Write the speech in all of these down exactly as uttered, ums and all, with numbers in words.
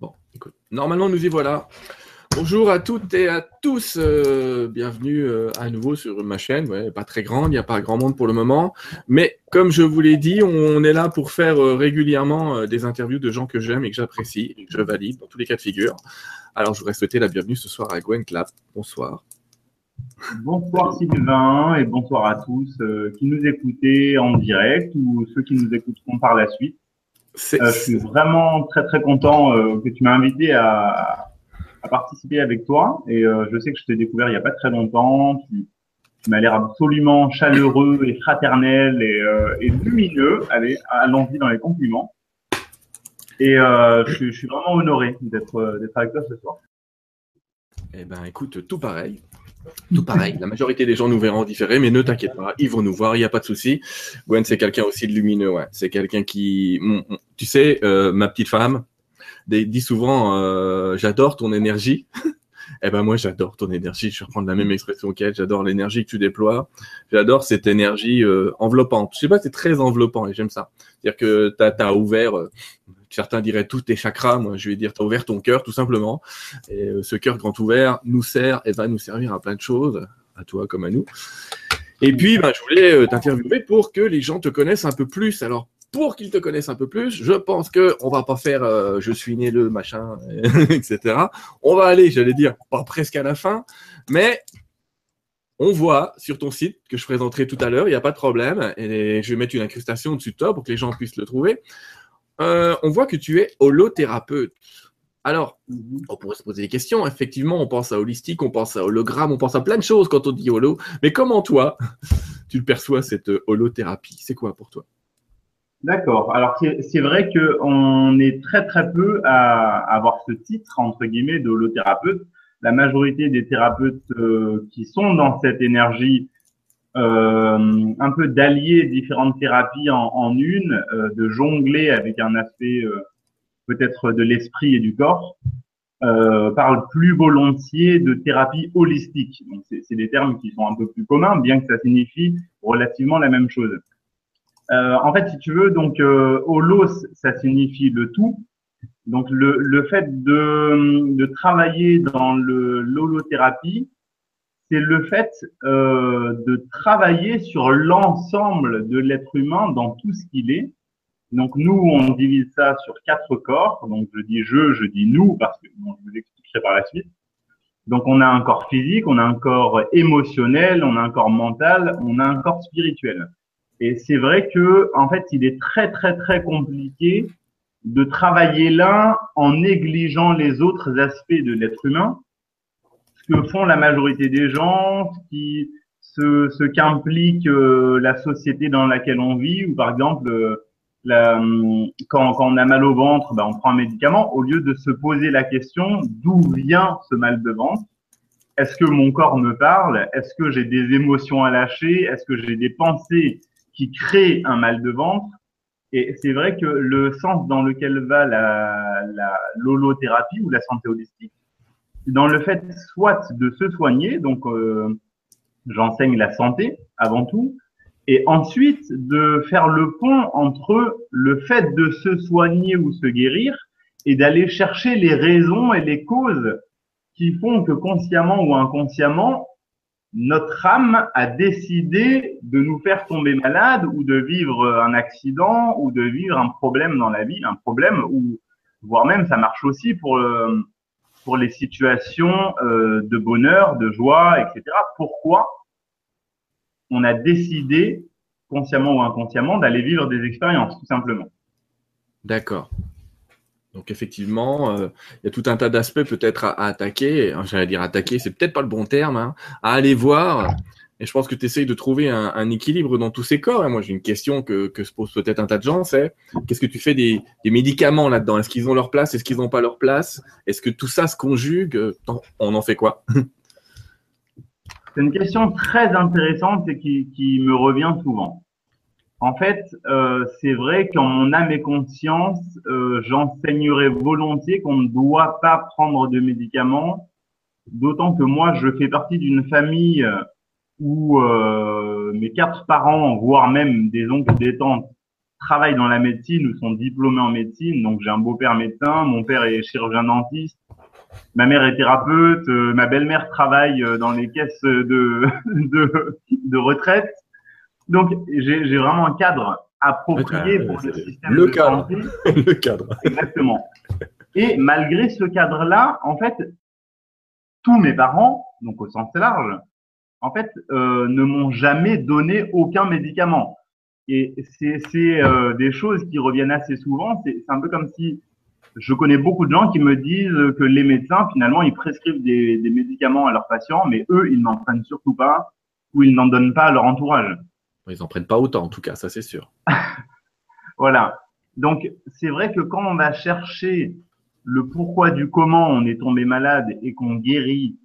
Bon, écoute, normalement nous y voilà. Bonjour à toutes et à tous, euh, bienvenue euh, à nouveau sur ma chaîne, ouais, pas très grande, il n'y a pas grand monde pour le moment, mais comme je vous l'ai dit, on, on est là pour faire euh, régulièrement euh, des interviews de gens que j'aime et que j'apprécie, et que je valide dans tous les cas de figure. Alors je voudrais souhaiter la bienvenue ce soir à Gwen Club, bonsoir. Bonsoir Sylvain et bonsoir à tous euh, qui nous écoutaient en direct ou ceux qui nous écouteront par la suite. Euh, je suis vraiment très très content euh, que tu m'as invité à... à participer avec toi, et euh, je sais que je t'ai découvert il n'y a pas très longtemps, tu, tu m'as l'air absolument chaleureux et fraternel et, euh, et lumineux. Allez, allons-y dans les compliments, et euh, je, je suis vraiment honoré d'être d'être avec toi ce soir. Eh ben écoute, tout pareil, tout pareil, la majorité des gens nous verront en différé, mais ne t'inquiète pas, ils vont nous voir, il n'y a pas de souci. Gwen, c'est quelqu'un aussi de lumineux, ouais. C'est quelqu'un qui, tu sais, euh, ma petite femme, dit souvent euh, « j'adore ton énergie ». Eh ben moi, j'adore ton énergie. Je vais reprendre la même expression qu'elle. J'adore l'énergie que tu déploies. J'adore cette énergie euh, enveloppante. Je sais pas, c'est très enveloppant et j'aime ça. C'est-à-dire que tu as, as ouvert, euh, certains diraient tous tes chakras. Moi, je vais dire tu as ouvert ton cœur tout simplement. Et euh, ce cœur grand ouvert nous sert et va nous servir à plein de choses, à toi comme à nous. Et puis, ben, je voulais euh, t'interviewer pour que les gens te connaissent un peu plus. Alors, pour qu'ils te connaissent un peu plus, je pense qu'on va pas faire euh, « je suis né le machin », et cetera. On va aller, j'allais dire, pas presque à la fin, mais on voit sur ton site, que je présenterai tout à l'heure, il n'y a pas de problème, et je vais mettre une incrustation dessus de toi pour que les gens puissent le trouver. Euh, on voit que tu es holothérapeute. Alors, on pourrait se poser des questions. Effectivement, on pense à holistique, on pense à hologramme, on pense à plein de choses quand on dit « holo ». Mais comment toi, tu le perçois, cette holothérapie? C'est quoi pour toi? D'accord. Alors, c'est vrai qu'on est très, très peu à avoir ce titre, entre guillemets, de holothérapeute. La majorité des thérapeutes euh, qui sont dans cette énergie, euh, un peu d'allier différentes thérapies en, en une, euh, de jongler avec un aspect euh, peut-être de l'esprit et du corps, euh, parlent plus volontiers de thérapie holistique. Donc, c'est des termes qui sont un peu plus communs, bien que ça signifie relativement la même chose. Euh, en fait, si tu veux, donc euh, holo, ça signifie le tout. Donc le, le fait de, de travailler dans l'holothérapie, c'est le fait euh, de travailler sur l'ensemble de l'être humain dans tout ce qu'il est. Donc nous, on divise ça sur quatre corps. Donc je dis je, je dis nous, parce que bon, je vous expliquerai par la suite. Donc on a un corps physique, on a un corps émotionnel, on a un corps mental, on a un corps spirituel. Et c'est vrai que, en fait, il est très, très, très compliqué de travailler l'un en négligeant les autres aspects de l'être humain. Ce que font la majorité des gens, ce qui, ce, ce qu'implique euh, la société dans laquelle on vit, ou par exemple, euh, la, quand, quand on a mal au ventre, ben, on prend un médicament, au lieu de se poser la question d'où vient ce mal de ventre. Est-ce que mon corps me parle? Est-ce que j'ai des émotions à lâcher? Est-ce que j'ai des pensées qui crée un mal de ventre? Et c'est vrai que le sens dans lequel va la l'holothérapie ou la santé holistique, c'est dans le fait soit de se soigner, donc euh, j'enseigne la santé avant tout, et ensuite de faire le pont entre le fait de se soigner ou se guérir et d'aller chercher les raisons et les causes qui font que consciemment ou inconsciemment, notre âme a décidé de nous faire tomber malade ou de vivre un accident ou de vivre un problème dans la vie, un problème ou voire même ça marche aussi pour pour les situations de bonheur, de joie, et cetera. Pourquoi on a décidé consciemment ou inconsciemment d'aller vivre des expériences, tout simplement. D'accord. Donc effectivement, euh, il y a tout un tas d'aspects peut-être à, à attaquer. J'allais dire attaquer, c'est peut-être pas le bon terme, hein, à aller voir. Et je pense que tu essayes de trouver un, un équilibre dans tous ces corps. Et moi, j'ai une question que, que se pose peut-être un tas de gens, c'est qu'est-ce que tu fais des, des médicaments là-dedans? Est-ce qu'ils ont leur place? Est-ce qu'ils n'ont pas leur place? Est-ce que tout ça se conjugue? On en fait quoi? C'est une question très intéressante et qui, qui me revient souvent. En fait, euh, c'est vrai qu'en mon âme et conscience, euh, j'enseignerais volontiers qu'on ne doit pas prendre de médicaments, d'autant que moi, je fais partie d'une famille où euh, mes quatre parents, voire même des oncles, des tantes, travaillent dans la médecine ou sont diplômés en médecine. Donc, j'ai un beau-père médecin, mon père est chirurgien dentiste, ma mère est thérapeute, euh, ma belle-mère travaille euh, dans les caisses de, de, de retraite. Donc, j'ai, j'ai vraiment un cadre approprié pour le système le de cadre. santé. Le cadre. Exactement. Et malgré ce cadre-là, en fait, tous mes parents, donc au sens large, en fait, euh, ne m'ont jamais donné aucun médicament. Et c'est euh, des choses qui reviennent assez souvent. C'est un peu comme si je connais beaucoup de gens qui me disent que les médecins, finalement, ils prescrivent des, des médicaments à leurs patients, mais eux, ils n'en prennent surtout pas ou ils n'en donnent pas à leur entourage. Ils n'en prennent pas autant, en tout cas, ça c'est sûr. Voilà. Donc, c'est vrai que quand on va chercher le pourquoi du comment on est tombé malade et qu'on guérit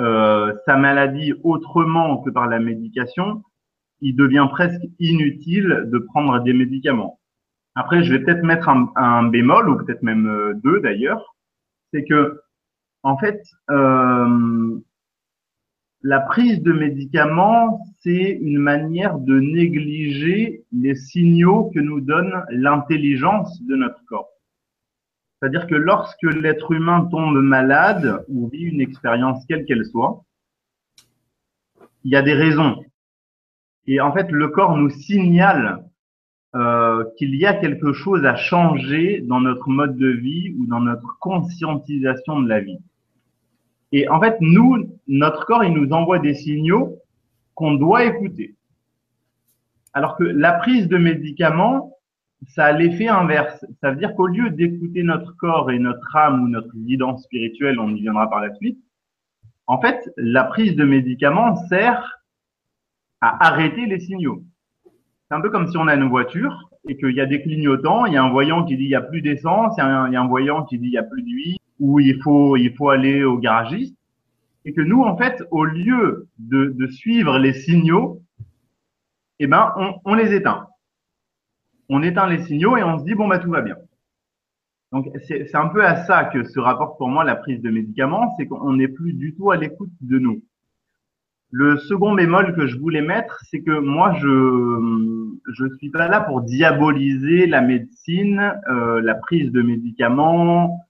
euh, sa maladie autrement que par la médication, il devient presque inutile de prendre des médicaments. Après, je vais peut-être mettre un, un bémol, ou peut-être même deux d'ailleurs, c'est que, en fait, euh, la prise de médicaments, c'est une manière de négliger les signaux que nous donne l'intelligence de notre corps. C'est-à-dire que lorsque l'être humain tombe malade ou vit une expérience quelle qu'elle soit, il y a des raisons. Et en fait, le corps nous signale euh, qu'il y a quelque chose à changer dans notre mode de vie ou dans notre conscientisation de la vie. Et en fait, nous, notre corps, il nous envoie des signaux qu'on doit écouter. Alors que la prise de médicaments, ça a l'effet inverse. Ça veut dire qu'au lieu d'écouter notre corps et notre âme ou notre guidance spirituelle, on y viendra par la suite, en fait, la prise de médicaments sert à arrêter les signaux. C'est un peu comme si on a une voiture et qu'il y a des clignotants, il y a un voyant qui dit il n'y a plus d'essence, il y a un, il y a un voyant qui dit il n'y a plus d'huile, ou il faut, il faut aller au garagiste. Et que nous, en fait, au lieu de, de suivre les signaux, eh ben, on, on les éteint. On éteint les signaux et on se dit bon, bah, tout va bien. Donc, c'est un peu à ça que se rapporte pour moi la prise de médicaments, c'est qu'on n'est plus du tout à l'écoute de nous. Le second bémol que je voulais mettre, c'est que moi, je je suis pas là pour diaboliser la médecine, euh, la prise de médicaments,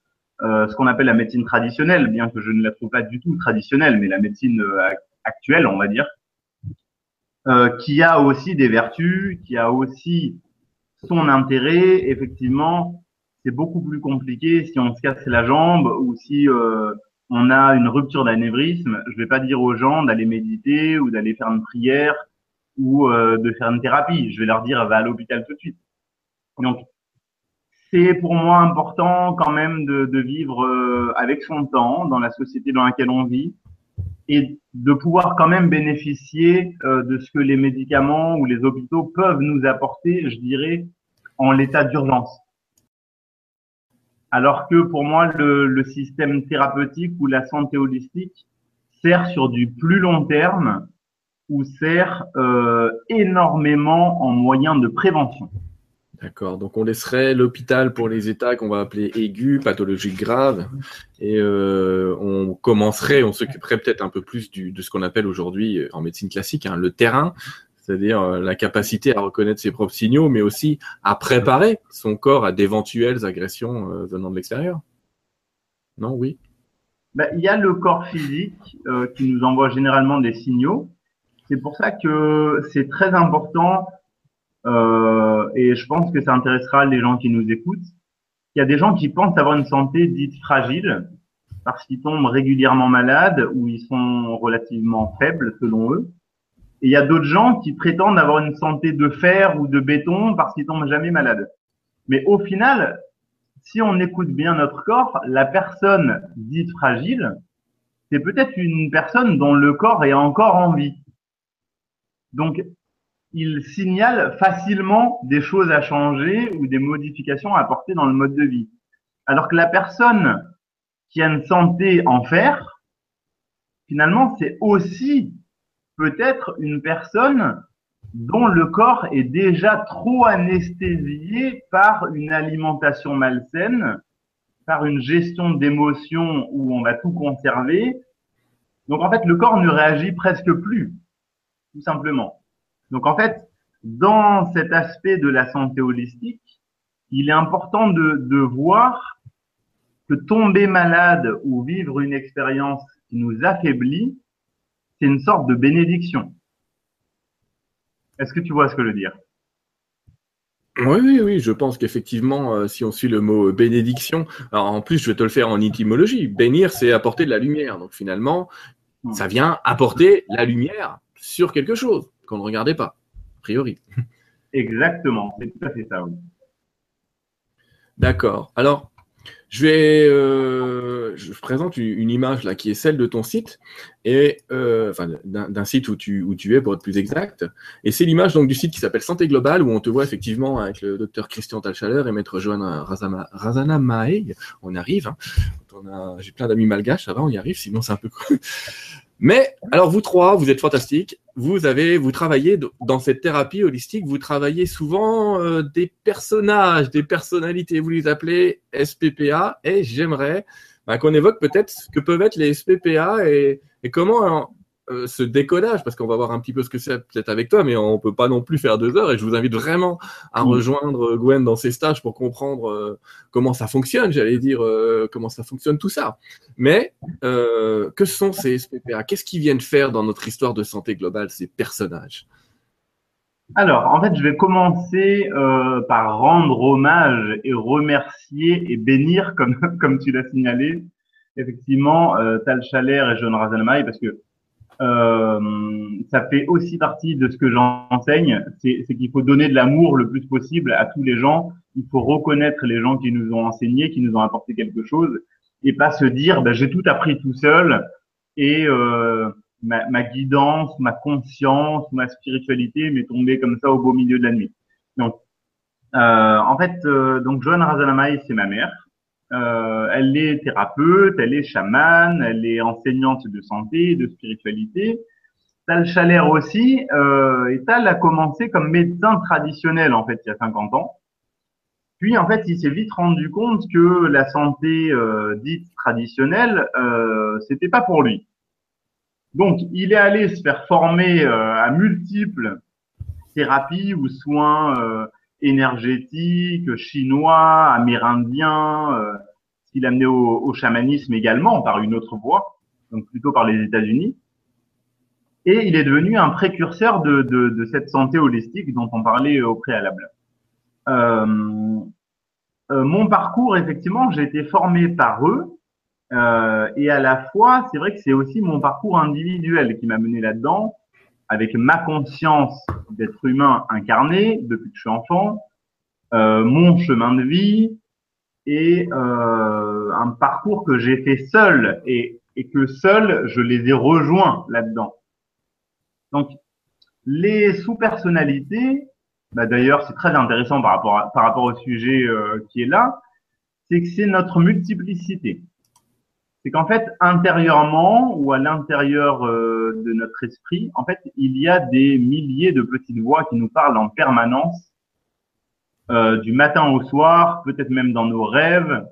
euh, ce qu'on appelle la médecine traditionnelle, bien que je ne la trouve pas du tout traditionnelle, mais la médecine euh, actuelle, on va dire, euh, qui a aussi des vertus, qui a aussi son intérêt. Effectivement, c'est beaucoup plus compliqué si on se casse la jambe ou si euh, on a une rupture d'anévrisme. Je vais pas dire aux gens d'aller méditer ou d'aller faire une prière ou euh, de faire une thérapie. Je vais leur dire va à l'hôpital tout de suite. Donc, c'est pour moi important quand même de, de vivre euh, avec son temps dans la société dans laquelle on vit et de pouvoir quand même bénéficier euh, de ce que les médicaments ou les hôpitaux peuvent nous apporter, je dirais, en l'état d'urgence. Alors que pour moi, le, le système thérapeutique ou la santé holistique sert sur du plus long terme ou sert euh, énormément en moyen de prévention. D'accord, donc on laisserait l'hôpital pour les états qu'on va appeler aigus, pathologiques graves, et euh, on commencerait, on s'occuperait peut-être un peu plus du, de ce qu'on appelle aujourd'hui en médecine classique, hein, le terrain, c'est-à-dire la capacité à reconnaître ses propres signaux, mais aussi à préparer son corps à d'éventuelles agressions venant de l'extérieur. Non, oui. Ben, il y a le corps physique euh, qui nous envoie généralement des signaux. C'est pour ça que c'est très important, euh, et je pense que ça intéressera les gens qui nous écoutent. Il y a des gens qui pensent avoir une santé dite fragile parce qu'ils tombent régulièrement malades ou ils sont relativement faibles selon eux. Et il y a d'autres gens qui prétendent avoir une santé de fer ou de béton parce qu'ils tombent jamais malades. Mais au final, si on écoute bien notre corps, la personne dite fragile, c'est peut-être une personne dont le corps est encore en vie. Donc, il signale facilement des choses à changer ou des modifications à apporter dans le mode de vie. Alors que la personne qui a une santé en fer, finalement, c'est aussi peut-être une personne dont le corps est déjà trop anesthésié par une alimentation malsaine, par une gestion d'émotions où on va tout conserver. Donc, en fait, le corps ne réagit presque plus, tout simplement. Donc, en fait, dans cet aspect de la santé holistique, il est important de, de voir que tomber malade ou vivre une expérience qui nous affaiblit, c'est une sorte de bénédiction. Est-ce que tu vois ce que je veux dire? Oui, oui, oui, je pense qu'effectivement, euh, si on suit le mot bénédiction, alors en plus, je vais te le faire en étymologie. Bénir, c'est apporter de la lumière. Donc finalement, ça vient apporter la lumière sur quelque chose qu'on ne regardait pas, a priori. Exactement, c'est tout à fait ça, oui. D'accord. Alors, je vais, euh, je présente une image là qui est celle de ton site et euh, enfin d'un, d'un site où tu où tu es pour être plus exact. Et c'est l'image donc du site qui s'appelle Santé Globale où on te voit effectivement avec le docteur Christian Tal Schaller et maître Johanna Razana, Razana Mael. On arrive. Hein. On a, j'ai plein d'amis malgaches, ça va, on y arrive. Sinon c'est un peu cool. Mais alors vous trois, vous êtes fantastiques. Vous avez, vous travaillez dans cette thérapie holistique, vous travaillez souvent euh, des personnages, des personnalités. Vous les appelez S P P A et j'aimerais bah, qu'on évoque peut-être ce que peuvent être les S P P A et, et comment euh, ce décodage, parce qu'on va voir un petit peu ce que c'est peut-être avec toi, mais on peut pas non plus faire deux heures. Et je vous invite vraiment à rejoindre Gwen dans ses stages pour comprendre euh, comment ça fonctionne. J'allais dire euh, comment ça fonctionne tout ça. Mais euh, que sont ces S P P A? Qu'est-ce qu'ils viennent faire dans notre histoire de santé globale, ces personnages? Alors, en fait, je vais commencer euh, par rendre hommage et remercier et bénir, comme, comme tu l'as signalé, effectivement, euh, Tal Schaller et Johanna Razalamaï, parce que euh, ça fait aussi partie de ce que j'enseigne, c'est, c'est qu'il faut donner de l'amour le plus possible à tous les gens, il faut reconnaître les gens qui nous ont enseigné, qui nous ont apporté quelque chose, et pas se dire ben, j'ai tout appris tout seul et euh, ma, ma guidance, ma conscience, ma spiritualité m'est tombée comme ça au beau milieu de la nuit. Donc, euh, en fait, euh, donc Johanna Razalamaï, c'est ma mère. Euh, elle est thérapeute, elle est chamane, elle est enseignante de santé, de spiritualité. Tal Schaller aussi. Euh, et Tal a commencé comme médecin traditionnel en fait il y a cinquante ans. Puis, en fait, il s'est vite rendu compte que la santé euh, dite traditionnelle, euh, c'était pas pour lui. Donc, il est allé se faire former euh, à multiples thérapies ou soins euh, énergétiques, chinois, amérindiens, euh, qu'il a amené au, au chamanisme également par une autre voie, donc plutôt par les États-Unis. Et il est devenu un précurseur de, de, de cette santé holistique dont on parlait au préalable. Euh, euh, mon parcours, effectivement, j'ai été formé par eux euh, et à la fois, c'est vrai que c'est aussi mon parcours individuel qui m'a mené là-dedans, avec ma conscience d'être humain incarné depuis que je suis enfant, euh, mon chemin de vie et euh, un parcours que j'ai fait seul et, et que seul, je les ai rejoints là-dedans. Donc, les sous-personnalités, bah d'ailleurs, c'est très intéressant par rapport, à, par rapport au sujet euh, qui est là, c'est que c'est notre multiplicité. C'est qu'en fait, intérieurement ou à l'intérieur euh, de notre esprit, en fait, il y a des milliers de petites voix qui nous parlent en permanence, euh, du matin au soir, peut-être même dans nos rêves.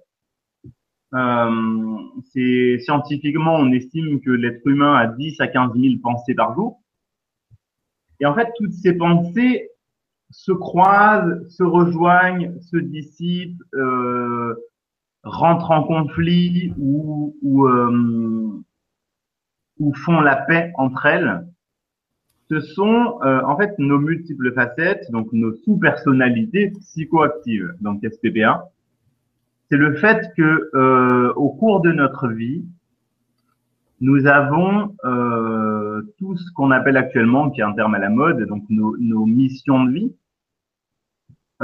Euh, c'est, scientifiquement, on estime que l'être humain a dix à quinze mille pensées par jour. Et en fait, toutes ces pensées se croisent, se rejoignent, se dissipent, euh, rentrent en conflit ou, ou, euh, ou font la paix entre elles. Ce sont euh, en fait nos multiples facettes, donc nos sous-personnalités psychoactives, donc S P P A. C'est le fait que euh, au cours de notre vie, nous avons euh, tout ce qu'on appelle actuellement, qui est un terme à la mode, donc nos, nos missions de vie,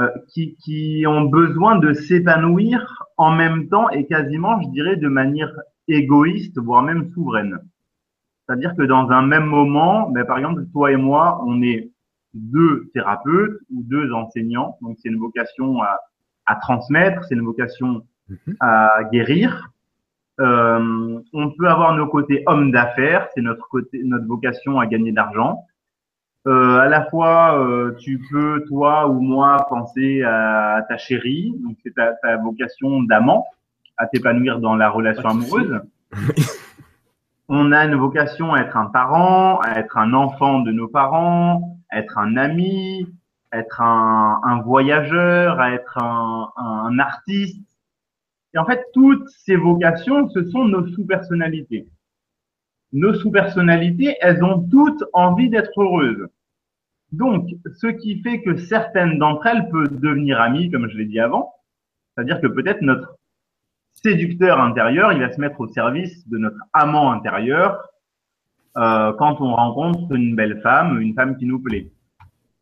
Euh, qui, qui ont besoin de s'épanouir en même temps et quasiment, je dirais, de manière égoïste, voire même souveraine. C'est-à-dire que dans un même moment, ben, par exemple, toi et moi, on est deux thérapeutes ou deux enseignants. Donc, c'est une vocation à, à transmettre, c'est une vocation mm-hmm. à guérir. Euh, on peut avoir nos côtés hommes d'affaires, c'est notre côté, notre vocation à gagner de l'argent. Euh, à la fois, euh, tu peux, toi ou moi, penser à, à ta chérie, donc c'est ta, ta vocation d'amant, à t'épanouir dans la relation amoureuse. On a une vocation à être un parent, à être un enfant de nos parents, à être un ami, être un, un voyageur, à être un, un artiste. Et en fait, toutes ces vocations, ce sont nos sous-personnalités. Nos sous-personnalités, elles ont toutes envie d'être heureuses. Donc, ce qui fait que certaines d'entre elles peuvent devenir amies, comme je l'ai dit avant, c'est-à-dire que peut-être notre séducteur intérieur, il va se mettre au service de notre amant intérieur euh, quand on rencontre une belle femme, une femme qui nous plaît.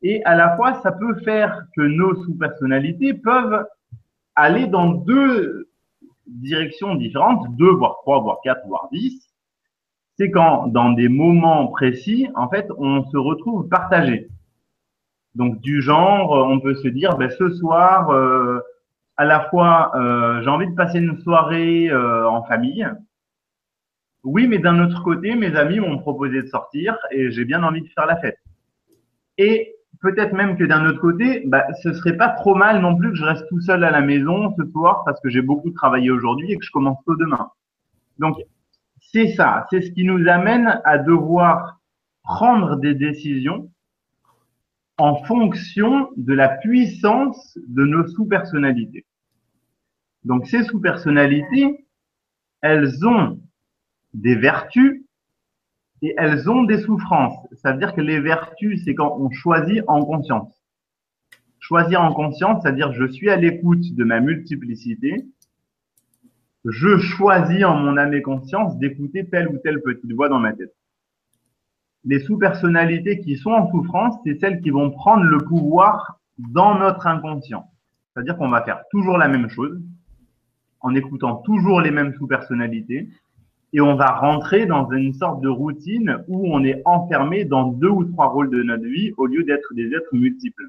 Et à la fois, ça peut faire que nos sous-personnalités peuvent aller dans deux directions différentes, deux, voire trois, voire quatre, voire dix. C'est quand, dans des moments précis, en fait, on se retrouve partagé. Donc, du genre, on peut se dire, ben, ce soir, euh, à la fois, euh, j'ai envie de passer une soirée euh, en famille. Oui, mais d'un autre côté, mes amis m'ont proposé de sortir et j'ai bien envie de faire la fête. Et peut-être même que d'un autre côté, bah, ce serait pas trop mal non plus que je reste tout seul à la maison ce soir parce que j'ai beaucoup travaillé aujourd'hui et que je commence tôt demain. Donc, c'est ça, c'est ce qui nous amène à devoir prendre des décisions en fonction de la puissance de nos sous-personnalités. Donc, ces sous-personnalités, elles ont des vertus et elles ont des souffrances. Ça veut dire que les vertus, c'est quand on choisit en conscience. Choisir en conscience, c'est-à-dire je suis à l'écoute de ma multiplicité. Je choisis en mon âme et conscience d'écouter telle ou telle petite voix dans ma tête. Les sous-personnalités qui sont en souffrance, c'est celles qui vont prendre le pouvoir dans notre inconscient. C'est-à-dire qu'on va faire toujours la même chose, en écoutant toujours les mêmes sous-personnalités, et on va rentrer dans une sorte de routine où on est enfermé dans deux ou trois rôles de notre vie au lieu d'être des êtres multiples.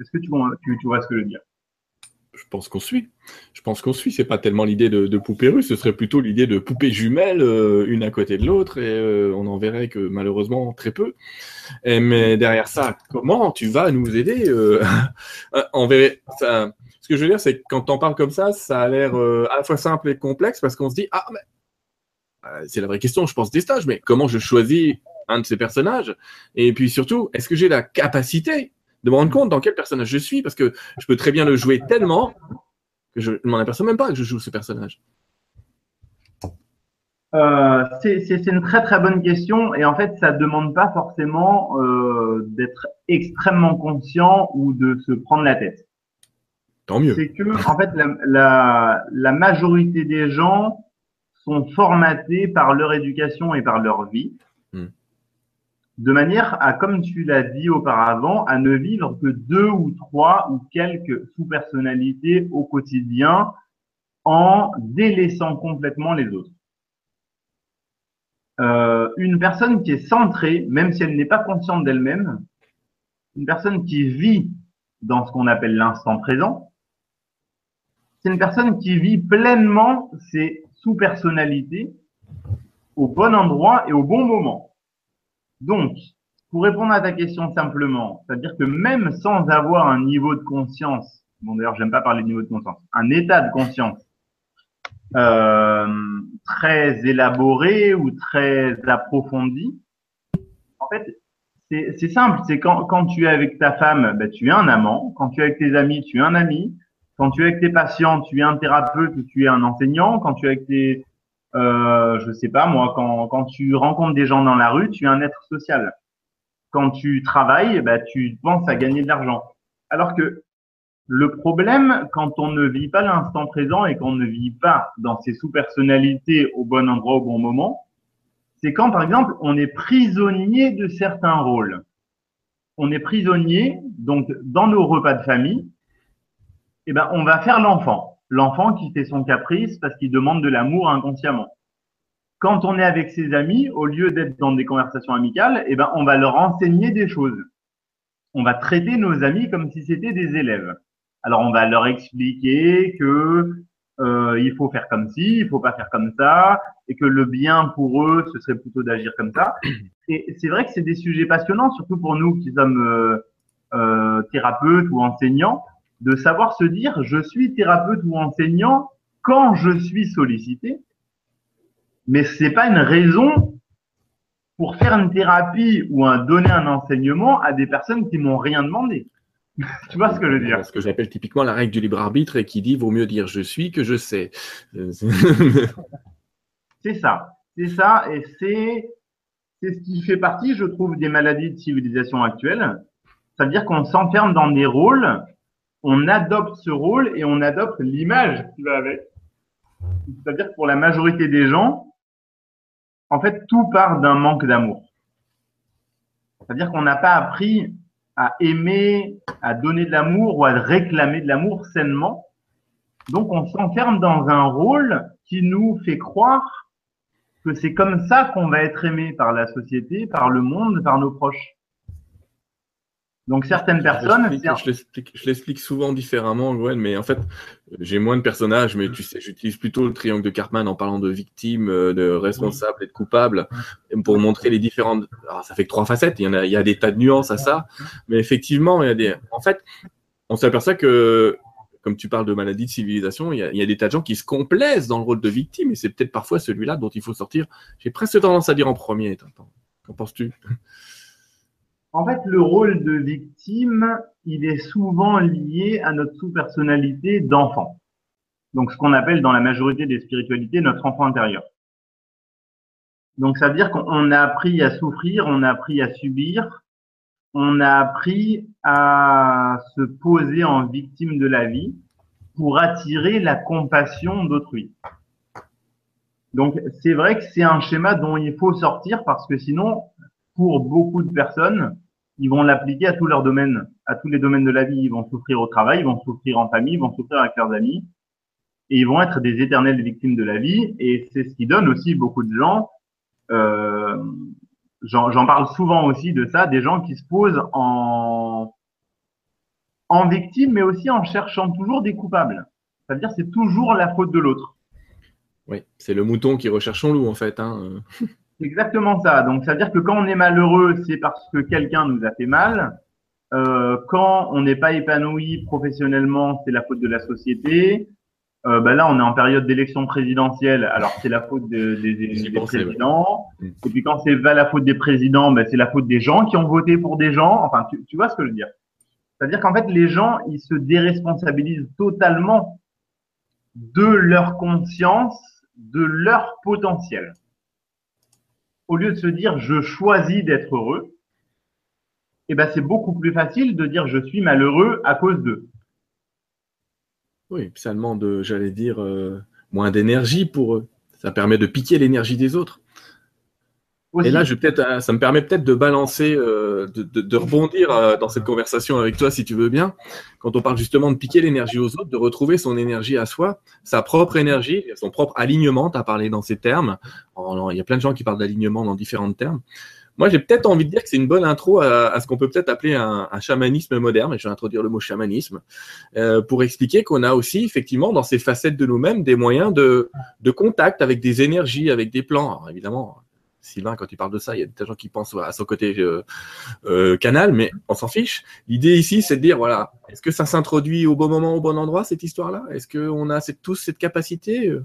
Est-ce que tu vois, tu, tu vois ce que je veux dire? Je pense qu'on suit. Je pense qu'on suit. C'est pas tellement l'idée de, de poupée russe, ce serait plutôt l'idée de poupées jumelles, euh, une à côté de l'autre, et euh, on en verrait que malheureusement très peu. Et, mais derrière ça, comment tu vas nous aider euh, On verrait ça. Ce que je veux dire, c'est que quand on parle comme ça, ça a l'air euh, à la fois simple et complexe parce qu'on se dit ah mais c'est la vraie question, je pense, des stages, mais comment je choisis un de ces personnages? Et puis surtout, est-ce que j'ai la capacité de me rendre compte dans quel personnage je suis? Parce que je peux très bien le jouer tellement que je ne m'en aperçois même pas que je joue ce personnage. Euh, c'est, c'est, c'est une très très bonne question et en fait, ça ne demande pas forcément euh, d'être extrêmement conscient ou de se prendre la tête. Tant mieux. C'est que, en fait, la, la, la majorité des gens sont formatés par leur éducation et par leur vie, mmh. de manière à, comme tu l'as dit auparavant, à ne vivre que deux ou trois ou quelques sous-personnalités au quotidien en délaissant complètement les autres. Euh, une personne qui est centrée, même si elle n'est pas consciente d'elle-même, une personne qui vit dans ce qu'on appelle l'instant présent, c'est une personne qui vit pleinement ses sous-personnalité au bon endroit et au bon moment. Donc, pour répondre à ta question simplement, c'est-à-dire que même sans avoir un niveau de conscience, bon d'ailleurs j'aime pas parler de niveau de conscience, un état de conscience euh, très élaboré ou très approfondi, en fait c'est, c'est simple, c'est quand, quand tu es avec ta femme, ben, tu es un amant, quand tu es avec tes amis, tu es un ami. Quand tu es avec tes patients, tu es un thérapeute ou tu es un enseignant. Quand tu es avec tes, euh, je sais pas moi, quand, quand tu rencontres des gens dans la rue, tu es un être social. Quand tu travailles, bah, tu penses à gagner de l'argent. Alors que le problème, quand on ne vit pas l'instant présent et qu'on ne vit pas dans ses sous-personnalités au bon endroit, au bon moment, c'est quand, par exemple, on est prisonnier de certains rôles. On est prisonnier, donc, dans nos repas de famille. Eh ben, on va faire l'enfant. L'enfant qui fait son caprice parce qu'il demande de l'amour inconsciemment. Quand on est avec ses amis, au lieu d'être dans des conversations amicales, eh ben, on va leur enseigner des choses. On va traiter nos amis comme si c'était des élèves. Alors, on va leur expliquer que euh, il faut faire comme ci, il faut pas faire comme ça, et que le bien pour eux, ce serait plutôt d'agir comme ça. Et c'est vrai que c'est des sujets passionnants, surtout pour nous qui sommes euh, euh, thérapeutes ou enseignants, de savoir se dire, je suis thérapeute ou enseignant quand je suis sollicité, mais c'est pas une raison pour faire une thérapie ou un, donner un enseignement à des personnes qui m'ont rien demandé. Tu vois ce que je veux dire? Ce que j'appelle typiquement la règle du libre arbitre et qui dit vaut mieux dire je suis que je sais. C'est ça, c'est ça, et c'est c'est ce qui fait partie, je trouve, des maladies de civilisation actuelle. Ça veut dire qu'on s'enferme dans des rôles, on adopte ce rôle et on adopte l'image qui va avec. C'est-à-dire que pour la majorité des gens, en fait, tout part d'un manque d'amour. C'est-à-dire qu'on n'a pas appris à aimer, à donner de l'amour ou à réclamer de l'amour sainement. Donc, on s'enferme dans un rôle qui nous fait croire que c'est comme ça qu'on va être aimé par la société, par le monde, par nos proches. Donc, certaines personnes… Je l'explique souvent différemment, Gwen, mais en fait, j'ai moins de personnages, mais tu sais, j'utilise plutôt le triangle de Cartman en parlant de victime, de responsable et de coupable pour montrer les différentes… Alors, ça fait que trois facettes, il y en a, il y a des tas de nuances à ça, mais effectivement, il y a des… En fait, on s'aperçoit que… Comme tu parles de maladie de civilisation, il y, a, il y a des tas de gens qui se complaisent dans le rôle de victime et c'est peut-être parfois celui-là dont il faut sortir. J'ai presque tendance à dire en premier. Qu'en penses-tu? En fait, le rôle de victime, il est souvent lié à notre sous-personnalité d'enfant. Donc, ce qu'on appelle dans la majorité des spiritualités notre enfant intérieur. Donc, ça veut dire qu'on a appris à souffrir, on a appris à subir. On a appris à se poser en victime de la vie pour attirer la compassion d'autrui. Donc, c'est vrai que c'est un schéma dont il faut sortir parce que sinon, pour beaucoup de personnes, ils vont l'appliquer à tous leurs domaines, à tous les domaines de la vie. Ils vont souffrir au travail, ils vont souffrir en famille, ils vont souffrir avec leurs amis et ils vont être des éternelles victimes de la vie. Et c'est ce qui donne aussi beaucoup de gens… Euh, J'en parle souvent aussi de ça, des gens qui se posent en, en victime, mais aussi en cherchant toujours des coupables. C'est-à-dire c'est toujours la faute de l'autre. Oui, c'est le mouton qui recherche son loup en fait. Hein. C'est exactement ça. Donc, c'est-à-dire que quand on est malheureux, c'est parce que quelqu'un nous a fait mal. Euh, quand on n'est pas épanoui professionnellement, c'est la faute de la société. Euh, bah là, on est en période d'élection présidentielle, alors c'est la faute de, de, de, des présidents. Vrai. Et puis quand c'est pas la faute des présidents, bah, c'est la faute des gens qui ont voté pour des gens. Enfin, tu, tu vois ce que je veux dire. C'est-à-dire qu'en fait, les gens, ils se déresponsabilisent totalement de leur conscience, de leur potentiel. Au lieu de se dire « je choisis d'être heureux », eh ben, c'est beaucoup plus facile de dire « je suis malheureux à cause d'eux ». Oui, ça demande, j'allais dire, euh, moins d'énergie pour eux. Ça permet de piquer l'énergie des autres. Aussi. Et là, je vais peut-être, ça me permet peut-être de balancer, euh, de, de, de rebondir euh, dans cette conversation avec toi, si tu veux bien. Quand on parle justement de piquer l'énergie aux autres, de retrouver son énergie à soi, sa propre énergie, son propre alignement, tu as parlé dans ces termes. Il y a plein de gens qui parlent d'alignement dans différents termes. Moi, j'ai peut-être envie de dire que c'est une bonne intro à, à ce qu'on peut peut-être appeler un, un chamanisme moderne, et je vais introduire le mot chamanisme, euh, pour expliquer qu'on a aussi, effectivement, dans ces facettes de nous-mêmes, des moyens de, de contact avec des énergies, avec des plans. Alors, évidemment, Sylvain, quand il parle de ça, il y a des gens qui pensent à son côté euh, euh, canal, mais on s'en fiche. L'idée ici, c'est de dire, voilà, est-ce que ça s'introduit au bon moment, au bon endroit, cette histoire-là? Est-ce qu'on a cette, tous cette capacité?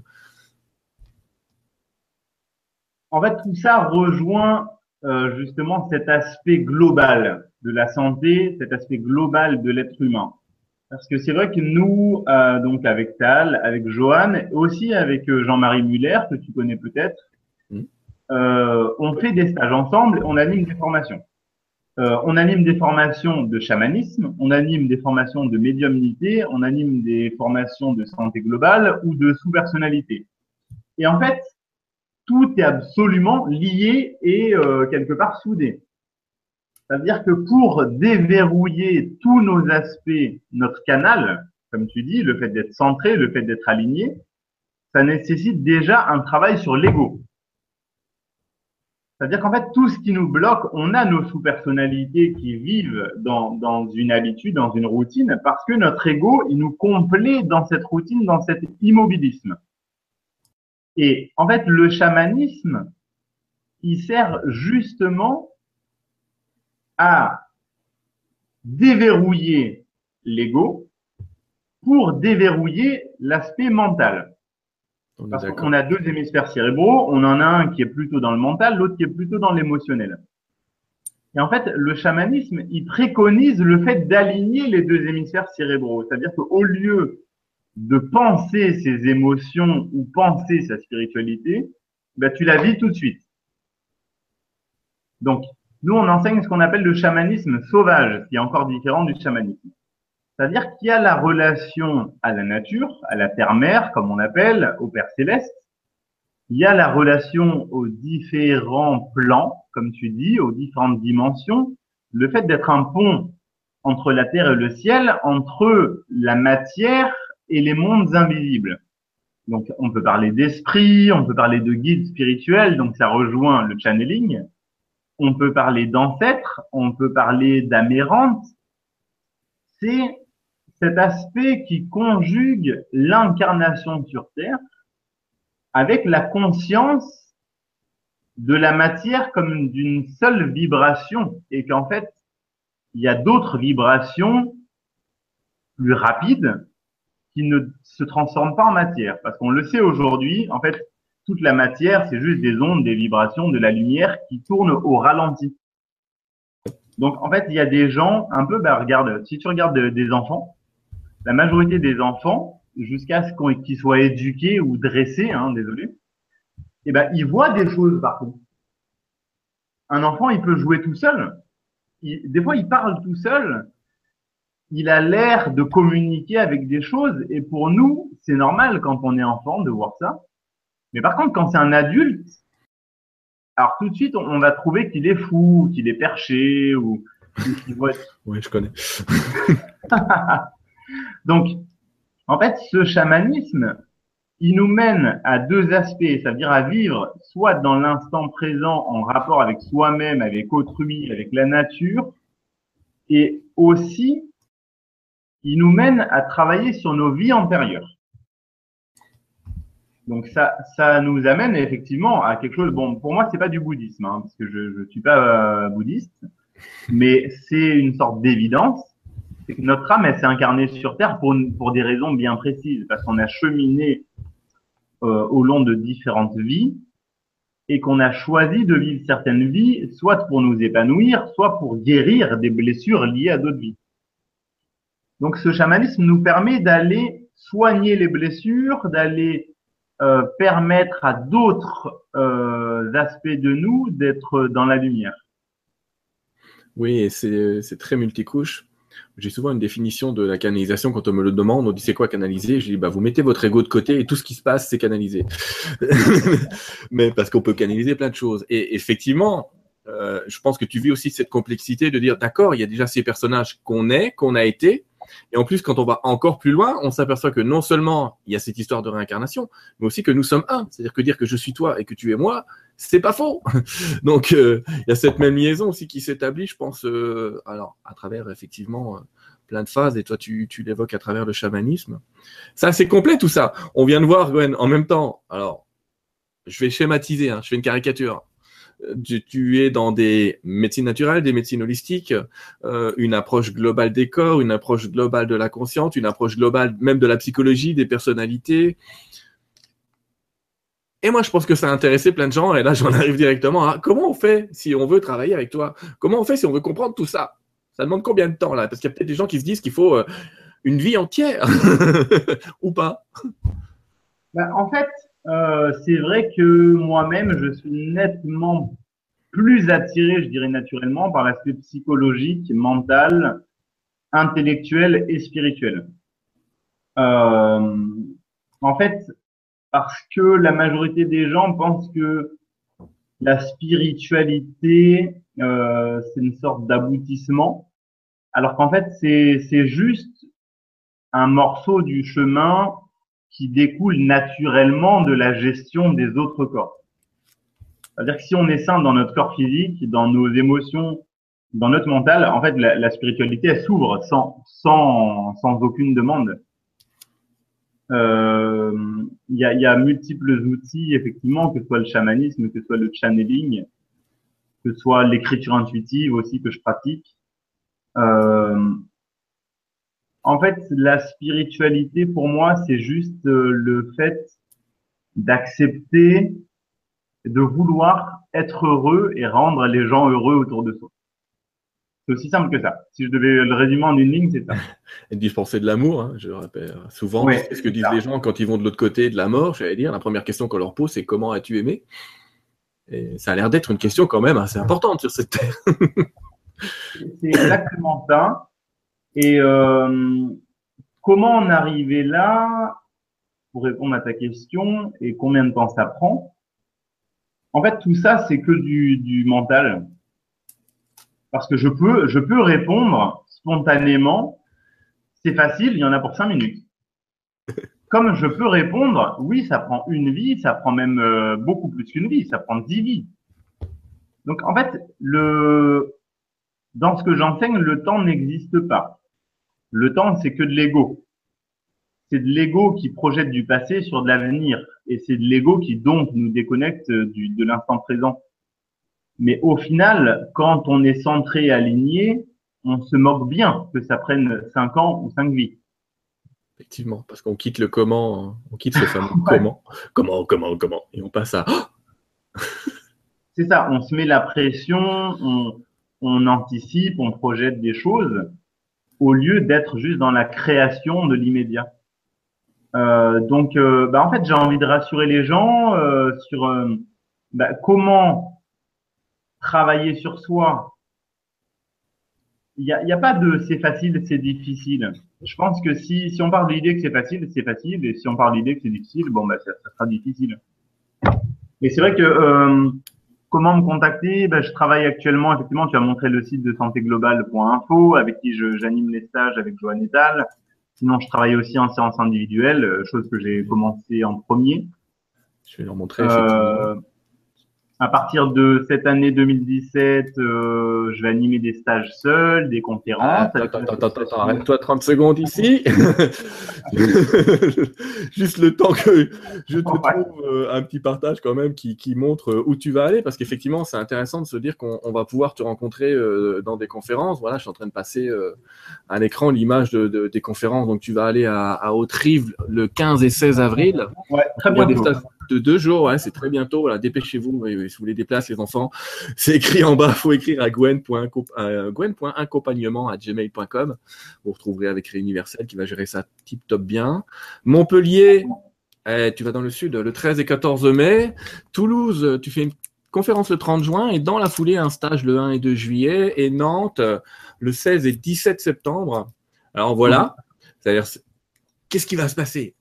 En fait, tout ça rejoint… Euh, justement cet aspect global de la santé, cet aspect global de l'être humain. Parce que c'est vrai que nous, euh, donc avec Tal, avec Johanne, aussi avec Jean-Marie Muller, que tu connais peut-être, euh, on fait des stages ensemble, on anime des formations. Euh, on anime des formations de chamanisme, on anime des formations de médiumnité, on anime des formations de santé globale ou de sous-personnalité. Et en fait, tout est absolument lié et euh, quelque part soudé. C'est-à-dire que pour déverrouiller tous nos aspects, notre canal, comme tu dis, le fait d'être centré, le fait d'être aligné, ça nécessite déjà un travail sur l'ego. C'est-à-dire qu'en fait, tout ce qui nous bloque, on a nos sous-personnalités qui vivent dans, dans une habitude, dans une routine, parce que notre ego, il nous complaît dans cette routine, dans cet immobilisme. Et en fait, le chamanisme, il sert justement à déverrouiller l'ego pour déverrouiller l'aspect mental. Parce qu'on a deux hémisphères cérébraux, on en a un qui est plutôt dans le mental, l'autre qui est plutôt dans l'émotionnel. Et en fait, le chamanisme, il préconise le fait d'aligner les deux hémisphères cérébraux. C'est-à-dire qu'au lieu de penser ses émotions ou penser sa spiritualité, ben, tu la vis tout de suite. Donc, nous, on enseigne ce qu'on appelle le chamanisme sauvage, qui est encore différent du chamanisme. C'est-à-dire qu'il y a la relation à la nature, à la terre-mère, comme on l'appelle, au Père Céleste. Il y a la relation aux différents plans, comme tu dis, aux différentes dimensions. Le fait d'être un pont entre la terre et le ciel, entre la matière et les mondes invisibles. Donc, on peut parler d'esprit, on peut parler de guide spirituel, donc ça rejoint le channeling. On peut parler d'ancêtres, on peut parler d'amérante. C'est cet aspect qui conjugue l'incarnation sur terre avec la conscience de la matière comme d'une seule vibration, et qu'en fait, il y a d'autres vibrations plus rapides qui ne se transforment pas en matière. Parce qu'on le sait aujourd'hui, en fait, toute la matière, c'est juste des ondes, des vibrations, de la lumière qui tournent au ralenti. Donc, en fait, il y a des gens, un peu, bah, regarde, si tu regardes des enfants, la majorité des enfants, jusqu'à ce qu'ils soient éduqués ou dressés, hein, désolé, eh ben, ils voient des choses partout. Un enfant, il peut jouer tout seul. Il, des fois, il parle tout seul. Il a l'air de communiquer avec des choses. Et pour nous, c'est normal quand on est enfant de voir ça. Mais par contre, quand c'est un adulte, alors tout de suite, on va trouver qu'il est fou, qu'il est perché, ou qu'il voit... Oui, je connais. Donc, en fait, ce chamanisme, il nous mène à deux aspects, c'est-à-dire à vivre soit dans l'instant présent en rapport avec soi-même, avec autrui, avec la nature, et aussi, il nous mène à travailler sur nos vies antérieures. Donc ça, ça nous amène effectivement à quelque chose. Bon, pour moi, c'est pas du bouddhisme, hein, parce que je ne suis pas euh, bouddhiste, mais c'est une sorte d'évidence, c'est que notre âme, elle s'est incarnée sur Terre pour pour des raisons bien précises, parce qu'on a cheminé euh, au long de différentes vies et qu'on a choisi de vivre certaines vies, soit pour nous épanouir, soit pour guérir des blessures liées à d'autres vies. Donc, ce chamanisme nous permet d'aller soigner les blessures, d'aller Euh, permettre à d'autres euh, aspects de nous d'être dans la lumière. Oui, et c'est, c'est très multicouche. J'ai souvent une définition de la canalisation quand on me le demande. On dit c'est quoi canaliser? Je dis bah, vous mettez votre ego de côté et tout ce qui se passe c'est canalisé. Mais parce qu'on peut canaliser plein de choses. Et effectivement, euh, je pense que tu vis aussi cette complexité de dire d'accord, il y a déjà ces personnages qu'on est, qu'on a été. Et en plus, quand on va encore plus loin, on s'aperçoit que non seulement il y a cette histoire de réincarnation, mais aussi que nous sommes un. C'est-à-dire que dire que je suis toi et que tu es moi, c'est pas faux. Donc, euh, il y a cette même liaison aussi qui s'établit, je pense, euh, alors à travers effectivement euh, plein de phases. Et toi, tu, tu l'évoques à travers le chamanisme. Ça, c'est complet tout ça. On vient de voir, Gwen, en même temps. Alors, je vais schématiser, hein, je fais une caricature. Tu, tu es dans des médecines naturelles, des médecines holistiques, euh, une approche globale des corps, une approche globale de la conscience, une approche globale même de la psychologie, des personnalités. Et moi, je pense que ça a intéressé plein de gens. Et là, j'en arrive directement à comment on fait si on veut travailler avec toi? Comment on fait si on veut comprendre tout ça? Ça demande combien de temps là? Parce qu'il y a peut-être des gens qui se disent qu'il faut euh, une vie entière ou pas. Bah, en fait, Euh, c'est vrai que moi-même, je suis nettement plus attiré, je dirais naturellement, par l'aspect psychologique, mental, intellectuel et spirituel. Euh, en fait, parce que la majorité des gens pensent que la spiritualité, euh, c'est une sorte d'aboutissement, alors qu'en fait, c'est, c'est juste un morceau du chemin qui découle naturellement de la gestion des autres corps. C'est-à-dire que si on est sain dans notre corps physique, dans nos émotions, dans notre mental, en fait, la, la spiritualité, elle s'ouvre sans, sans, sans aucune demande. Euh, y a, y a multiples outils, effectivement, que ce soit le chamanisme, que ce soit le channeling, que ce soit l'écriture intuitive aussi que je pratique. Euh, En fait, la spiritualité, pour moi, c'est juste le fait d'accepter, de vouloir être heureux et rendre les gens heureux autour de soi. C'est aussi simple que ça. Si je devais le résumer en une ligne, c'est ça. Elle dispensait de l'amour, hein, je le rappelle souvent. Oui, c'est ce que disent ça. Les gens quand ils vont de l'autre côté de la mort. J'allais dire, la première question qu'on leur pose, c'est comment as-tu aimé ? Et ça a l'air d'être une question quand même assez importante sur cette terre. C'est exactement ça. Et euh, comment en arriver là, pour répondre à ta question, et combien de temps ça prend ? En fait, tout ça, c'est que du, du mental. Parce que je peux, je peux répondre spontanément, c'est facile, il y en a pour cinq minutes. Comme je peux répondre, oui, ça prend une vie, ça prend même euh, beaucoup plus qu'une vie, ça prend dix vies. Donc, en fait, le, dans ce que j'enseigne, le temps n'existe pas. Le temps, c'est que de l'ego. C'est de l'ego qui projette du passé sur de l'avenir. Et c'est de l'ego qui, donc, nous déconnecte du, de l'instant présent. Mais au final, quand on est centré et aligné, on se moque bien que ça prenne cinq ans ou cinq vies. Effectivement, parce qu'on quitte le comment, on quitte ce fameux ouais. comment, comment, comment, comment, et on passe à… C'est ça, on se met la pression, on, on anticipe, on projette des choses, au lieu d'être juste dans la création de l'immédiat. Euh, donc, euh, bah, en fait, j'ai envie de rassurer les gens euh, sur euh, bah, comment… Travailler sur soi, il n'y a, y a pas de c'est facile, c'est difficile. Je pense que si, si on part de l'idée que c'est facile, c'est facile. Et si on part de l'idée que c'est difficile, bon, bah, ça, ça sera difficile. Et c'est vrai que euh, comment me contacter, bah, je travaille actuellement, effectivement, tu as montré le site de santé globale point info avec qui je, j'anime les stages avec Johanne Tal. Sinon, je travaille aussi en séance individuelle, chose que j'ai commencé en premier. Je vais leur montrer. Euh, À partir de cette année deux mille dix-sept, euh, je vais animer des stages seuls, des conférences. Ah, attends, attends, attends, attends, arrête-toi trente secondes ici. Juste le temps que je te trouve euh, un petit partage quand même qui, qui montre où tu vas aller, parce qu'effectivement, c'est intéressant de se dire qu'on on va pouvoir te rencontrer euh, dans des conférences. Voilà, je suis en train de passer euh, à l'écran l'image de, de, des conférences. Donc, tu vas aller à, à Haute-Rive le quinze et seize avril. Ouais, très bien. De deux jours, ouais, c'est très bientôt. Voilà, dépêchez-vous, si vous voulez des places, les enfants. C'est écrit en bas, il faut écrire à gwen point accompagnement arobase gmail point com. Vous retrouverez avec Réuniversel qui va gérer ça tip top bien. Montpellier, eh, tu vas dans le sud le treize et quatorze mai. Toulouse, tu fais une conférence le trente juin et dans la foulée, un stage le un et deux juillet. Et Nantes, le seize et dix-sept septembre. Alors voilà, c'est-à-dire, qu'est-ce qui va se passer ?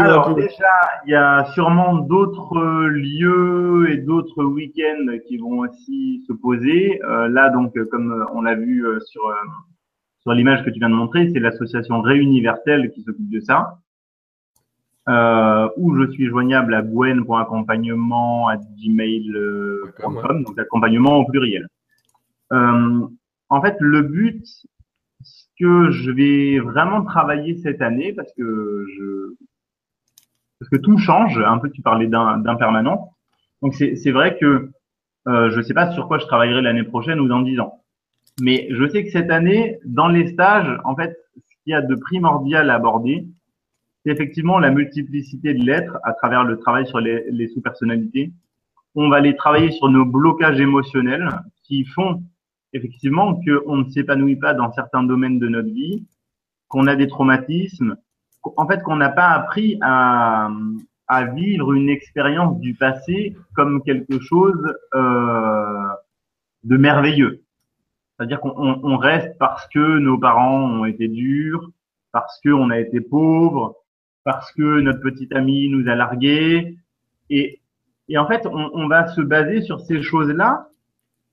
Alors déjà, il y a sûrement d'autres euh, lieux et d'autres week-ends qui vont aussi se poser. Euh, là, donc, comme on l'a vu euh, sur euh, sur l'image que tu viens de montrer, c'est l'association Réuniversel qui s'occupe de ça. Euh, où je suis joignable à gwen point accompagnement arobase gmail point com, ouais. Donc accompagnement au pluriel. Euh, en fait, le but. Ce que je vais vraiment travailler cette année, parce que je, parce que tout change. Un peu, tu parlais d'impermanence. Donc c'est, c'est vrai que euh, je ne sais pas sur quoi je travaillerai l'année prochaine ou dans dix ans. Mais je sais que cette année, dans les stages, en fait, ce qu'il y a de primordial à aborder, c'est effectivement la multiplicité de l'être à travers le travail sur les, les sous-personnalités. On va aller travailler sur nos blocages émotionnels qui font effectivement qu'on ne s'épanouit pas dans certains domaines de notre vie, qu'on a des traumatismes, en fait qu'on n'a pas appris à, à vivre une expérience du passé comme quelque chose euh, de merveilleux. C'est-à-dire qu'on on, on reste parce que nos parents ont été durs, parce qu'on a été pauvres, parce que notre petite amie nous a largués. Et, et en fait, on, on va se baser sur ces choses-là,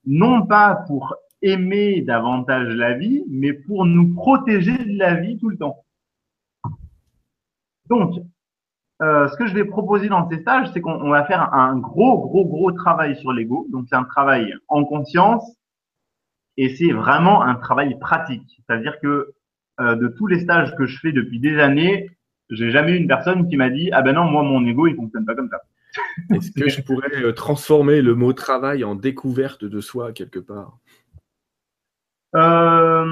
non pas pour aimer davantage la vie, mais pour nous protéger de la vie tout le temps. Donc, euh, ce que je vais proposer dans ces stages, c'est qu'on on va faire un gros, gros, gros travail sur l'ego. Donc, c'est un travail en conscience et c'est vraiment un travail pratique. C'est-à-dire que euh, de tous les stages que je fais depuis des années, j'ai jamais eu une personne qui m'a dit « Ah ben non, moi, mon ego, il fonctionne pas comme ça. » Est-ce que je pourrais transformer le mot travail en découverte de soi quelque part ? euh...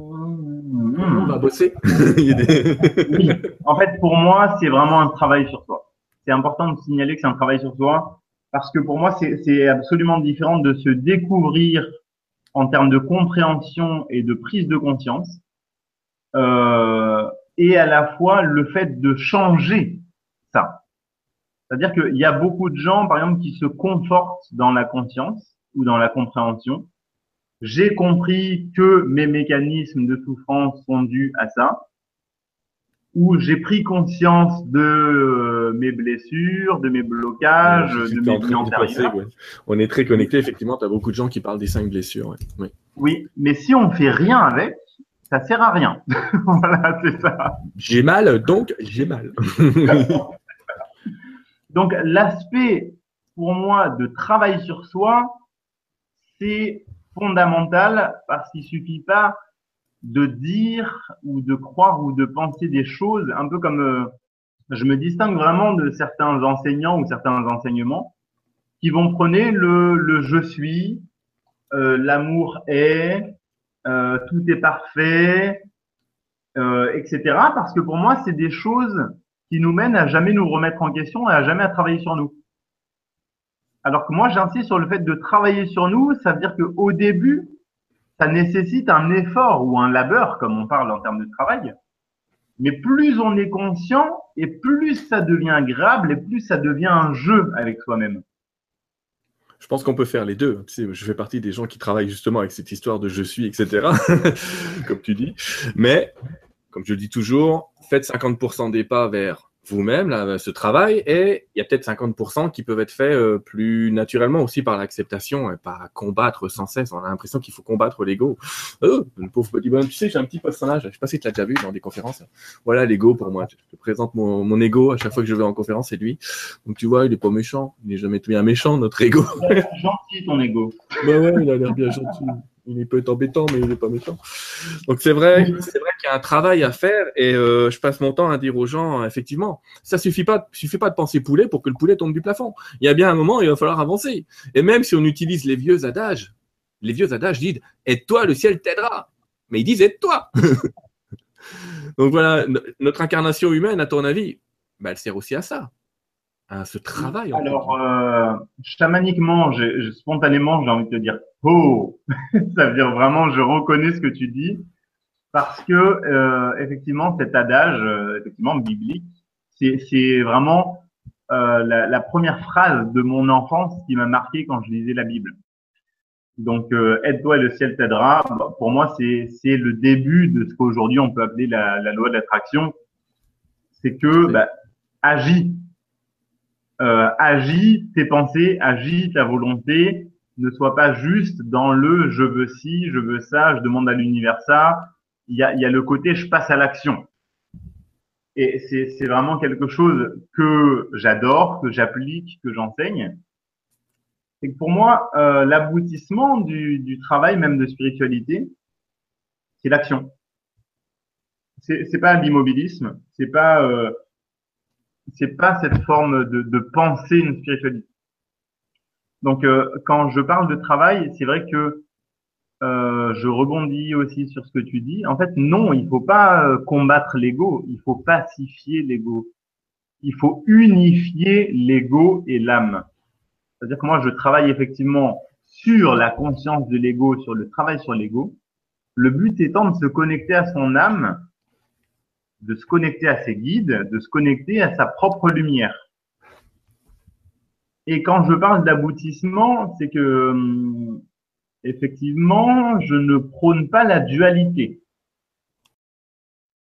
On va bosser. Oui. En fait, pour moi, c'est vraiment un travail sur soi. C'est important de signaler que c'est un travail sur soi parce que pour moi, c'est, c'est absolument différent de se découvrir en termes de compréhension et de prise de conscience, euh, et à la fois le fait de changer ça. C'est-à-dire qu'il y a beaucoup de gens, par exemple, qui se confortent dans la conscience ou dans la compréhension. J'ai compris que mes mécanismes de souffrance sont dus à ça, où j'ai pris conscience de mes blessures, de mes blocages, ouais, de mes vies antérieures. Ouais. On est très connectés, effectivement, tu as beaucoup de gens qui parlent des cinq blessures. Ouais. Ouais. Oui, mais si on ne fait rien avec, ça ne sert à rien. Voilà, c'est ça. J'ai mal, donc j'ai mal. Donc, l'aspect, pour moi, de travail sur soi, c'est fondamental parce qu'il ne suffit pas de dire ou de croire ou de penser des choses, un peu comme euh, je me distingue vraiment de certains enseignants ou certains enseignements qui vont prôner le, le je suis, euh, l'amour est, euh, tout est parfait, euh, et cetera. Parce que pour moi, c'est des choses qui nous mènent à jamais nous remettre en question et à jamais à travailler sur nous. Alors que moi, j'insiste sur le fait de travailler sur nous, ça veut dire qu'au début, ça nécessite un effort ou un labeur, comme on parle en termes de travail. Mais plus on est conscient et plus ça devient agréable et plus ça devient un jeu avec soi-même. Je pense qu'on peut faire les deux. Tu sais, je fais partie des gens qui travaillent justement avec cette histoire de « je suis », et cetera, comme tu dis. Mais, comme je le dis toujours, faites cinquante pour cent des pas vers vous-même, là, ce travail, et il y a peut-être cinquante pour cent qui peuvent être faits euh, plus naturellement aussi par l'acceptation et par combattre sans cesse. On a l'impression qu'il faut combattre l'ego. Oh, le pauvre petit bonhomme. Tu sais, j'ai un petit personnage, je ne sais pas si tu l'as déjà vu dans des conférences. Voilà l'ego pour moi. Je te présente mon, mon ego à chaque fois que je vais en conférence, c'est lui. Donc tu vois, il n'est pas méchant. Il n'est jamais bien méchant, notre ego. Il a l'air gentil, ton ego. Ben ouais, il a l'air bien gentil. Il peut être embêtant, mais il n'est pas méchant. Donc, c'est vrai, c'est vrai qu'il y a un travail à faire et euh, je passe mon temps à dire aux gens, effectivement, ça ne suffit pas, suffit pas de penser poulet pour que le poulet tombe du plafond. Il y a bien un moment, il va falloir avancer. Et même si on utilise les vieux adages, les vieux adages disent « aide-toi, le ciel t'aidera ». Mais ils disent « aide-toi ». Donc, voilà, notre incarnation humaine, à ton avis, ben, elle sert aussi à ça, à ce travail. Alors, euh, chamaniquement, j'ai, j'ai, spontanément, j'ai envie de te dire « oh !» Ça veut dire vraiment, je reconnais ce que tu dis, parce que euh, effectivement, cet adage, euh, effectivement biblique, c'est, c'est vraiment euh, la, la première phrase de mon enfance qui m'a marqué quand je lisais la Bible. Donc, euh, aide-toi et le ciel t'aidera. Pour moi, c'est, c'est le début de ce qu'aujourd'hui on peut appeler la, la loi de l'attraction. C'est que, bah, agis, euh, agis tes pensées, agis ta volonté. Ne sois pas juste dans le « je veux ci, je veux ça, je demande à l'univers ça ». Il y a, il y a le côté « je passe à l'action ». Et c'est, c'est vraiment quelque chose que j'adore, que j'applique, que j'enseigne. Et pour moi, euh, l'aboutissement du, du travail même de spiritualité, c'est l'action. C'est, c'est pas l'immobilisme, c'est pas, euh, c'est pas cette forme de, de penser une spiritualité. Donc, euh, quand je parle de travail, c'est vrai que euh, je rebondis aussi sur ce que tu dis. En fait, non, il ne faut pas combattre l'ego, il faut pacifier l'ego. Il faut unifier l'ego et l'âme. C'est-à-dire que moi, je travaille effectivement sur la conscience de l'ego, sur le travail sur l'ego. Le but étant de se connecter à son âme, de se connecter à ses guides, de se connecter à sa propre lumière. Et quand je parle d'aboutissement, c'est que, hum, effectivement, je ne prône pas la dualité.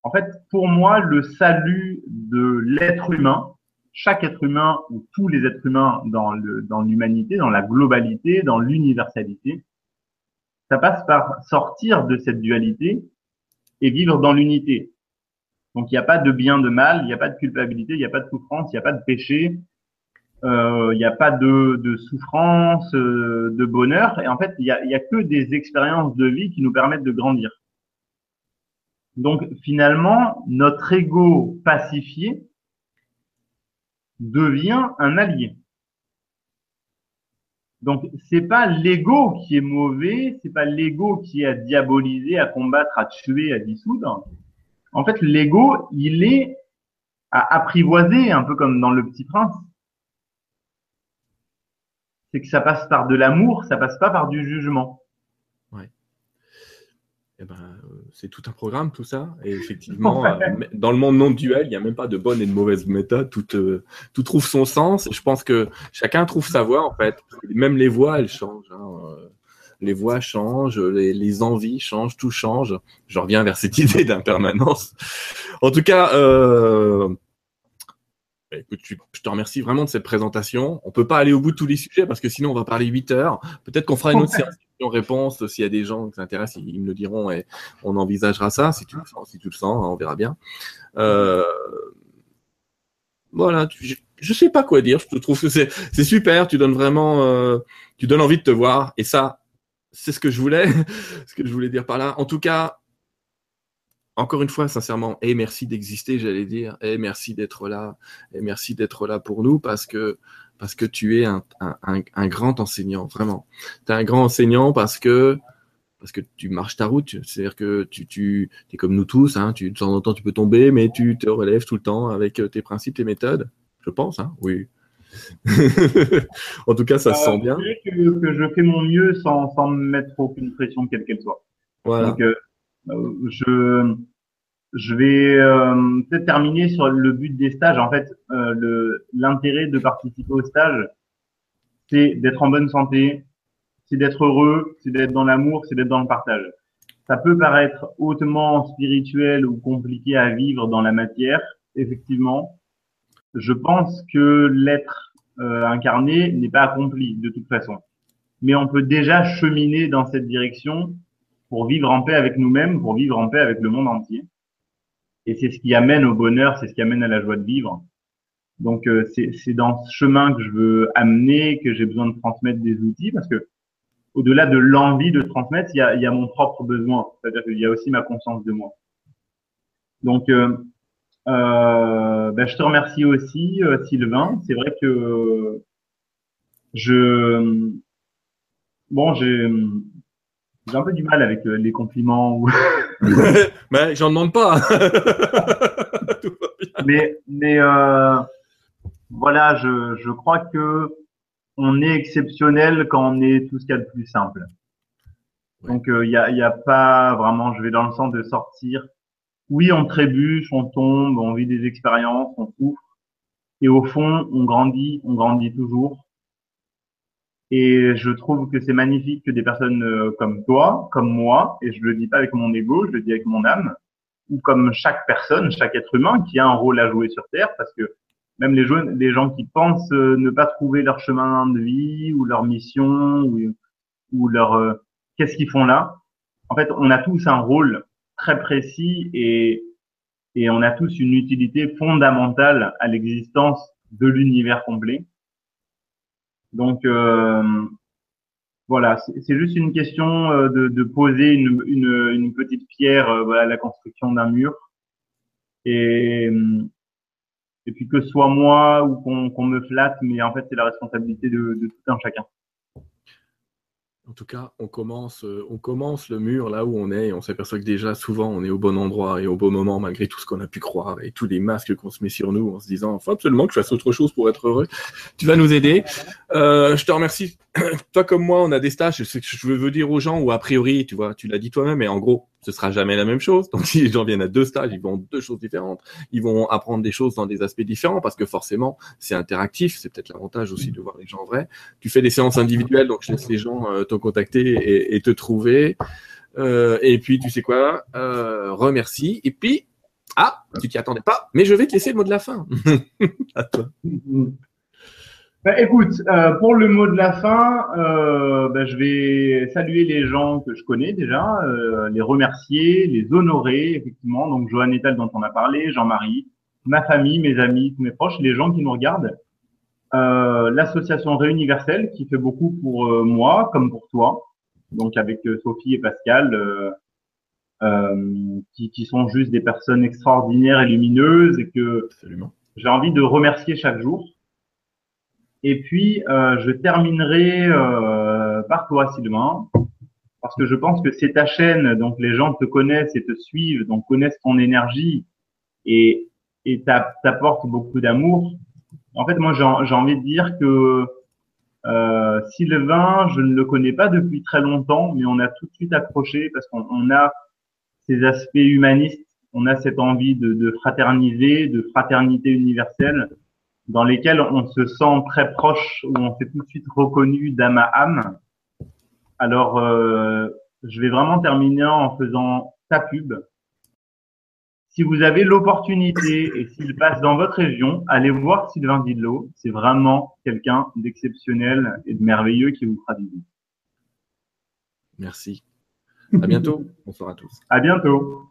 En fait, pour moi, le salut de l'être humain, chaque être humain ou tous les êtres humains dans le, dans l'humanité, dans la globalité, dans l'universalité, ça passe par sortir de cette dualité et vivre dans l'unité. Donc, il n'y a pas de bien, de mal, il n'y a pas de culpabilité, il n'y a pas de souffrance, il n'y a pas de péché. Il euh, n'y a pas de, de souffrance, euh, de bonheur. Et en fait, il n'y a, y a que des expériences de vie qui nous permettent de grandir. Donc, finalement, notre ego pacifié devient un allié. Donc, c'est pas l'ego qui est mauvais, c'est pas l'ego qui est à diaboliser, à combattre, à tuer, à dissoudre. En fait, l'ego, il est à apprivoiser, un peu comme dans Le Petit Prince. C'est que ça passe par de l'amour, ça passe pas par du jugement. Ouais. eh ben, c'est tout un programme, tout ça. Et effectivement, dans le monde non duel, il n'y a même pas de bonne et de mauvaise méthode. Tout, euh, tout trouve son sens. Et je pense que chacun trouve sa voie, en fait. Même les voies, elles changent. Hein. Les voies changent, les, les envies changent, tout change. Je reviens vers cette idée d'impermanence. En tout cas, euh, écoute, je te remercie vraiment de cette présentation. On ne peut pas aller au bout de tous les sujets parce que sinon, on va parler huit heures. Peut-être qu'on fera une autre séance. En réponse, s'il y a des gens qui s'intéressent, ils me le diront et on envisagera ça. Si tu le sens, si tu le sens, on verra bien. Euh... Voilà, tu, je sais pas quoi dire. Je trouve que c'est, c'est super. Tu donnes vraiment, euh, tu donnes envie de te voir. Et ça, c'est ce que je voulais, ce que je voulais dire par là. En tout cas, encore une fois, sincèrement, et merci d'exister, j'allais dire, et merci d'être là, et merci d'être là pour nous parce que. Parce que tu es un, un, un, un grand enseignant, vraiment. Tu es un grand enseignant parce que, parce que tu marches ta route. C'est-à-dire que tu, tu es comme nous tous. Hein, tu, de temps en temps, tu peux tomber, mais tu te relèves tout le temps avec tes principes, tes méthodes. Je pense, hein, oui. En tout cas, ça euh, se sent bien. Que, que je fais mon mieux sans, sans mettre aucune pression, quelle qu'elle soit. Voilà. Donc, euh, je, je vais euh, peut-être terminer sur le but des stages. En fait, euh, le, l'intérêt de participer au stage, c'est d'être en bonne santé, c'est d'être heureux, c'est d'être dans l'amour, c'est d'être dans le partage. Ça peut paraître hautement spirituel ou compliqué à vivre dans la matière, effectivement. Je pense que l'être euh, incarné n'est pas accompli de toute façon. Mais on peut déjà cheminer dans cette direction pour vivre en paix avec nous-mêmes, pour vivre en paix avec le monde entier. Et c'est ce qui amène au bonheur, c'est ce qui amène à la joie de vivre. Donc, euh, c'est, c'est dans ce chemin que je veux amener, que j'ai besoin de transmettre des outils, parce que au-delà de l'envie de transmettre, il y a, il y a mon propre besoin, c'est-à-dire qu'il y a aussi ma conscience de moi. Donc, euh, euh, ben, je te remercie aussi, euh, Sylvain. C'est vrai que je, bon, j'ai, j'ai un peu du mal avec euh, les compliments ou. Mais j'en demande pas. Tout va bien. Mais, mais euh, voilà, je, je crois que on est exceptionnel quand on est tout ce qu'il y a de plus simple. Ouais. Donc il euh, y a, y a pas vraiment. Je vais dans le sens de sortir. Oui, on trébuche, on tombe, on vit des expériences, on souffre, et au fond, on grandit, on grandit toujours. Et je trouve que c'est magnifique que des personnes comme toi, comme moi, et je le dis pas avec mon ego, je le dis avec mon âme, ou comme chaque personne, chaque être humain qui a un rôle à jouer sur Terre, parce que même les gens, les gens qui pensent ne pas trouver leur chemin de vie ou leur mission ou, ou leur euh, qu'est-ce qu'ils font là, en fait, on a tous un rôle très précis et et on a tous une utilité fondamentale à l'existence de l'univers complet. Donc, euh, voilà, c'est, c'est juste une question euh, de, de poser une, une, une petite pierre euh, voilà, à la construction d'un mur. Et, et puis que ce soit moi ou qu'on, qu'on me flatte, mais en fait, c'est la responsabilité de, de tout un chacun. En tout cas, on commence, on commence le mur là où on est et on s'aperçoit que déjà, souvent, on est au bon endroit et au bon moment, malgré tout ce qu'on a pu croire et tous les masques qu'on se met sur nous en se disant « Il faut absolument que je fasse autre chose pour être heureux. » Tu vas nous aider. Euh, je te remercie. Toi comme moi, on a des stages. C'est ce que je veux dire aux gens où, a priori, tu vois, tu l'as dit toi-même, mais en gros, ce sera jamais la même chose. Donc, si les gens viennent à deux stages, ils vont deux choses différentes. Ils vont apprendre des choses dans des aspects différents parce que forcément, c'est interactif. C'est peut-être l'avantage aussi de voir les gens vrais. Tu fais des séances individuelles, donc je laisse les gens euh, te contacter et, et te trouver. Euh, et puis, tu sais quoi, euh, remercie. Et puis, ah, tu t'y attendais pas, mais je vais te laisser le mot de la fin. À toi. Bah, écoute, euh, pour le mot de la fin, euh, bah, je vais saluer les gens que je connais déjà, euh, les remercier, les honorer, effectivement. Donc, Johanne Etal dont on a parlé, Jean-Marie, ma famille, mes amis, tous mes proches, les gens qui nous regardent. Euh, l'association Réuniversel qui fait beaucoup pour euh, moi, comme pour toi. Donc, avec euh, Sophie et Pascal, euh, euh, qui, qui sont juste des personnes extraordinaires et lumineuses et que Absolument. J'ai envie de remercier chaque jour. Et puis, euh, je terminerai euh, par toi, Sylvain, parce que je pense que c'est ta chaîne, donc les gens te connaissent et te suivent, donc connaissent ton énergie et et t'apportes beaucoup d'amour. En fait, moi, j'ai, j'ai envie de dire que euh, Sylvain, je ne le connais pas depuis très longtemps, mais on a tout de suite accroché parce qu'on on a ces aspects humanistes, on a cette envie de, de fraterniser, de fraternité universelle, dans lesquelles on se sent très proche, où on s'est tout de suite reconnu d'âme à âme. Alors, euh, je vais vraiment terminer en faisant ta pub. Si vous avez l'opportunité et s'il passe dans votre région, allez voir Sylvain Didelot. C'est vraiment quelqu'un d'exceptionnel et de merveilleux qui vous fera du bien. Merci. À bientôt. Bonsoir à tous. À bientôt.